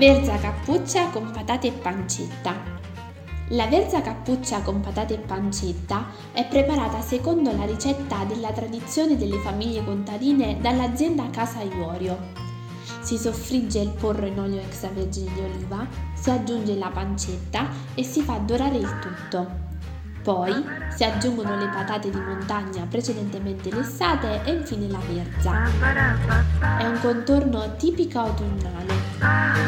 Verza cappuccia con patate e pancetta. La verza cappuccia con patate e pancetta è preparata secondo la ricetta della tradizione delle famiglie contadine dall'azienda Casa Iuorio. Si soffrigge il porro in olio extravergine di oliva, si aggiunge la pancetta e si fa dorare il tutto. Poi si aggiungono le patate di montagna precedentemente lessate e infine la verza. È un contorno tipico autunnale.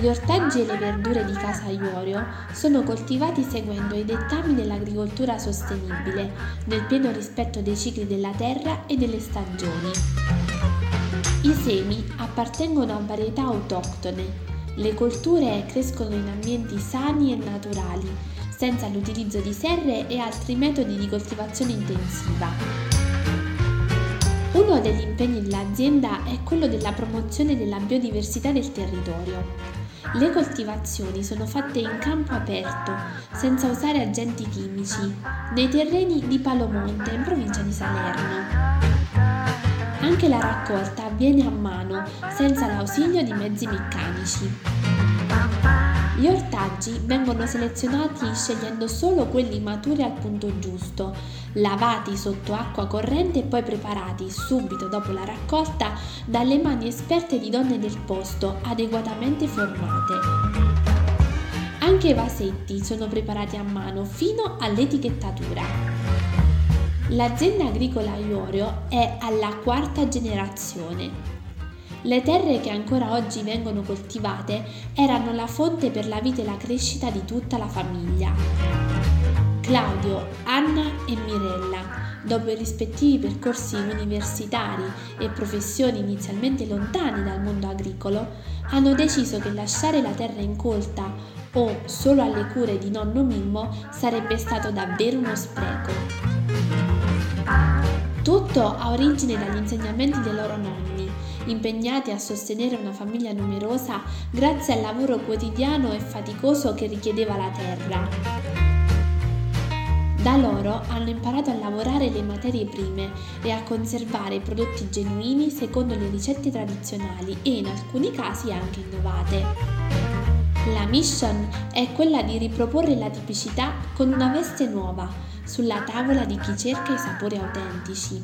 Gli ortaggi e le verdure di Casa Iuorio sono coltivati seguendo i dettami dell'agricoltura sostenibile, nel pieno rispetto dei cicli della terra e delle stagioni. I semi appartengono a varietà autoctone. Le colture crescono in ambienti sani e naturali, senza l'utilizzo di serre e altri metodi di coltivazione intensiva. Uno degli impegni dell'azienda è quello della promozione della biodiversità del territorio. Le coltivazioni sono fatte in campo aperto, senza usare agenti chimici, nei terreni di Palomonte, in provincia di Salerno. Anche la raccolta avviene a mano, senza l'ausilio di mezzi meccanici. Gli ortaggi vengono selezionati scegliendo solo quelli maturi al punto giusto, lavati sotto acqua corrente e poi preparati subito dopo la raccolta dalle mani esperte di donne del posto adeguatamente formate. Anche i vasetti sono preparati a mano fino all'etichettatura. L'azienda agricola Iuorio è alla 4ª generazione. Le terre che ancora oggi vengono coltivate erano la fonte per la vita e la crescita di tutta la famiglia. Claudio, Anna e Mirella, dopo i rispettivi percorsi universitari e professioni inizialmente lontani dal mondo agricolo, hanno deciso che lasciare la terra incolta o solo alle cure di nonno Mimmo sarebbe stato davvero uno spreco. Tutto ha origine dagli insegnamenti dei loro nonni, impegnati a sostenere una famiglia numerosa grazie al lavoro quotidiano e faticoso che richiedeva la terra. Da loro hanno imparato a lavorare le materie prime e a conservare i prodotti genuini secondo le ricette tradizionali e in alcuni casi anche innovate. La mission è quella di riproporre la tipicità con una veste nuova, sulla tavola di chi cerca i sapori autentici.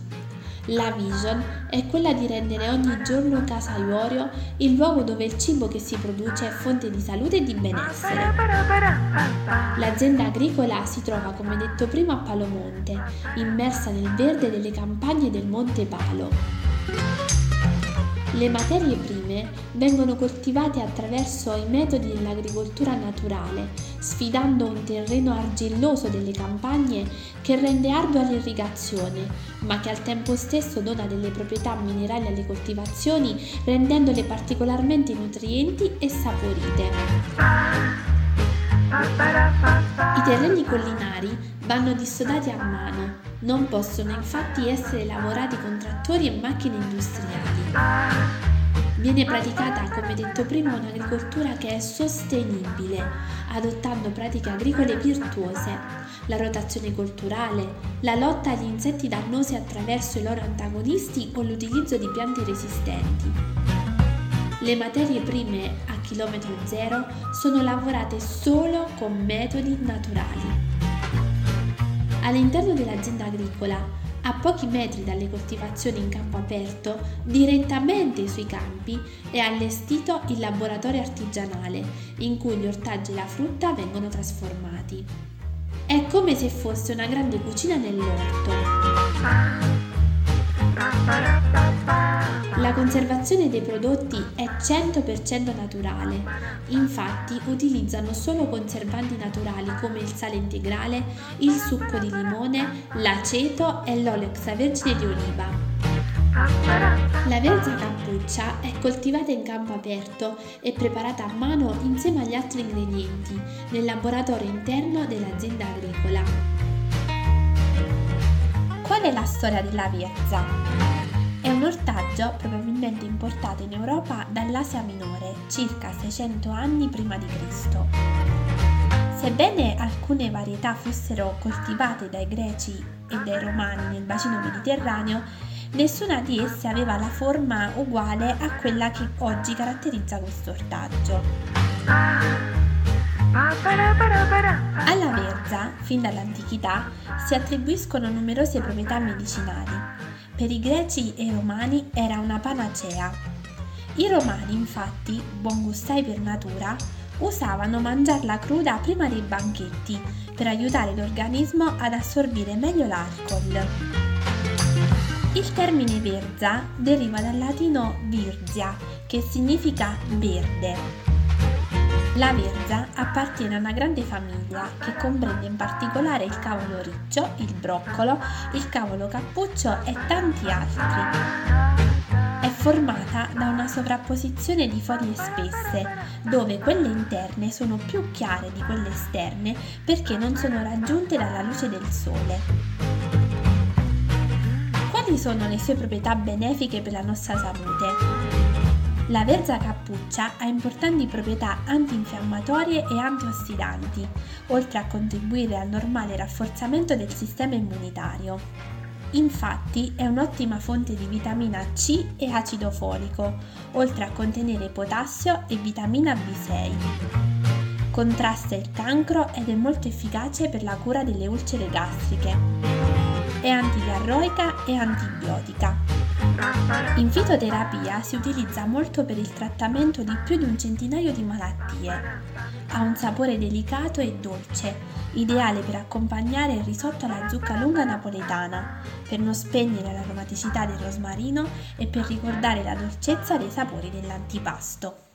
La vision è quella di rendere ogni giorno Casa Iuorio il luogo dove il cibo che si produce è fonte di salute e di benessere. L'azienda agricola si trova, come detto prima, a Palomonte, immersa nel verde delle campagne del Monte Palo. Le materie prime vengono coltivate attraverso i metodi dell'agricoltura naturale, sfidando un terreno argilloso delle campagne che rende ardua l'irrigazione, ma che al tempo stesso dona delle proprietà minerali alle coltivazioni, rendendole particolarmente nutrienti e saporite. I terreni collinari vanno dissodati a mano, non possono infatti essere lavorati con trattori e macchine industriali. Viene praticata, come detto prima, un'agricoltura che è sostenibile, adottando pratiche agricole virtuose, la rotazione colturale, la lotta agli insetti dannosi attraverso i loro antagonisti o l'utilizzo di piante resistenti. Le materie prime a chilometro zero sono lavorate solo con metodi naturali. All'interno dell'azienda agricola, a pochi metri dalle coltivazioni in campo aperto, direttamente sui campi, è allestito il laboratorio artigianale in cui gli ortaggi e la frutta vengono trasformati. È come se fosse una grande cucina nell'orto. La conservazione dei prodotti è 100% naturale, infatti utilizzano solo conservanti naturali come il sale integrale, il succo di limone, l'aceto e l'olio extravergine di oliva. La verza cappuccia è coltivata in campo aperto e preparata a mano insieme agli altri ingredienti nel laboratorio interno dell'azienda agricola. Qual è la storia della verza? È un ortaggio probabilmente importato in Europa dall'Asia Minore, circa 600 anni prima di Cristo. Sebbene alcune varietà fossero coltivate dai Greci e dai Romani nel bacino mediterraneo, Nessuna di esse aveva la forma uguale a quella che oggi caratterizza questo ortaggio. Alla Verza, fin dall'antichità, si attribuiscono numerose proprietà medicinali. Per i greci e i romani era una panacea. I romani, infatti, buongustai per natura, usavano mangiarla cruda prima dei banchetti per aiutare l'organismo ad assorbire meglio l'alcol. Il termine verza deriva dal latino virzia, che significa verde. La verza appartiene a una grande famiglia che comprende in particolare il cavolo riccio, il broccolo, il cavolo cappuccio e tanti altri. È formata da una sovrapposizione di foglie spesse, dove quelle interne sono più chiare di quelle esterne perché non sono raggiunte dalla luce del sole. Quali sono le sue proprietà benefiche per la nostra salute? La verza cappuccia ha importanti proprietà antinfiammatorie e antiossidanti, oltre a contribuire al normale rafforzamento del sistema immunitario. Infatti è un'ottima fonte di vitamina C e acido folico, oltre a contenere potassio e vitamina B6. Contrasta il cancro ed è molto efficace per la cura delle ulcere gastriche. È antidiarroica e antibiotica. In fitoterapia si utilizza molto per il trattamento di più di un centinaio di malattie. Ha un sapore delicato e dolce, ideale per accompagnare il risotto alla zucca lunga napoletana, per non spegnere l'aromaticità del rosmarino e per ricordare la dolcezza dei sapori dell'antipasto.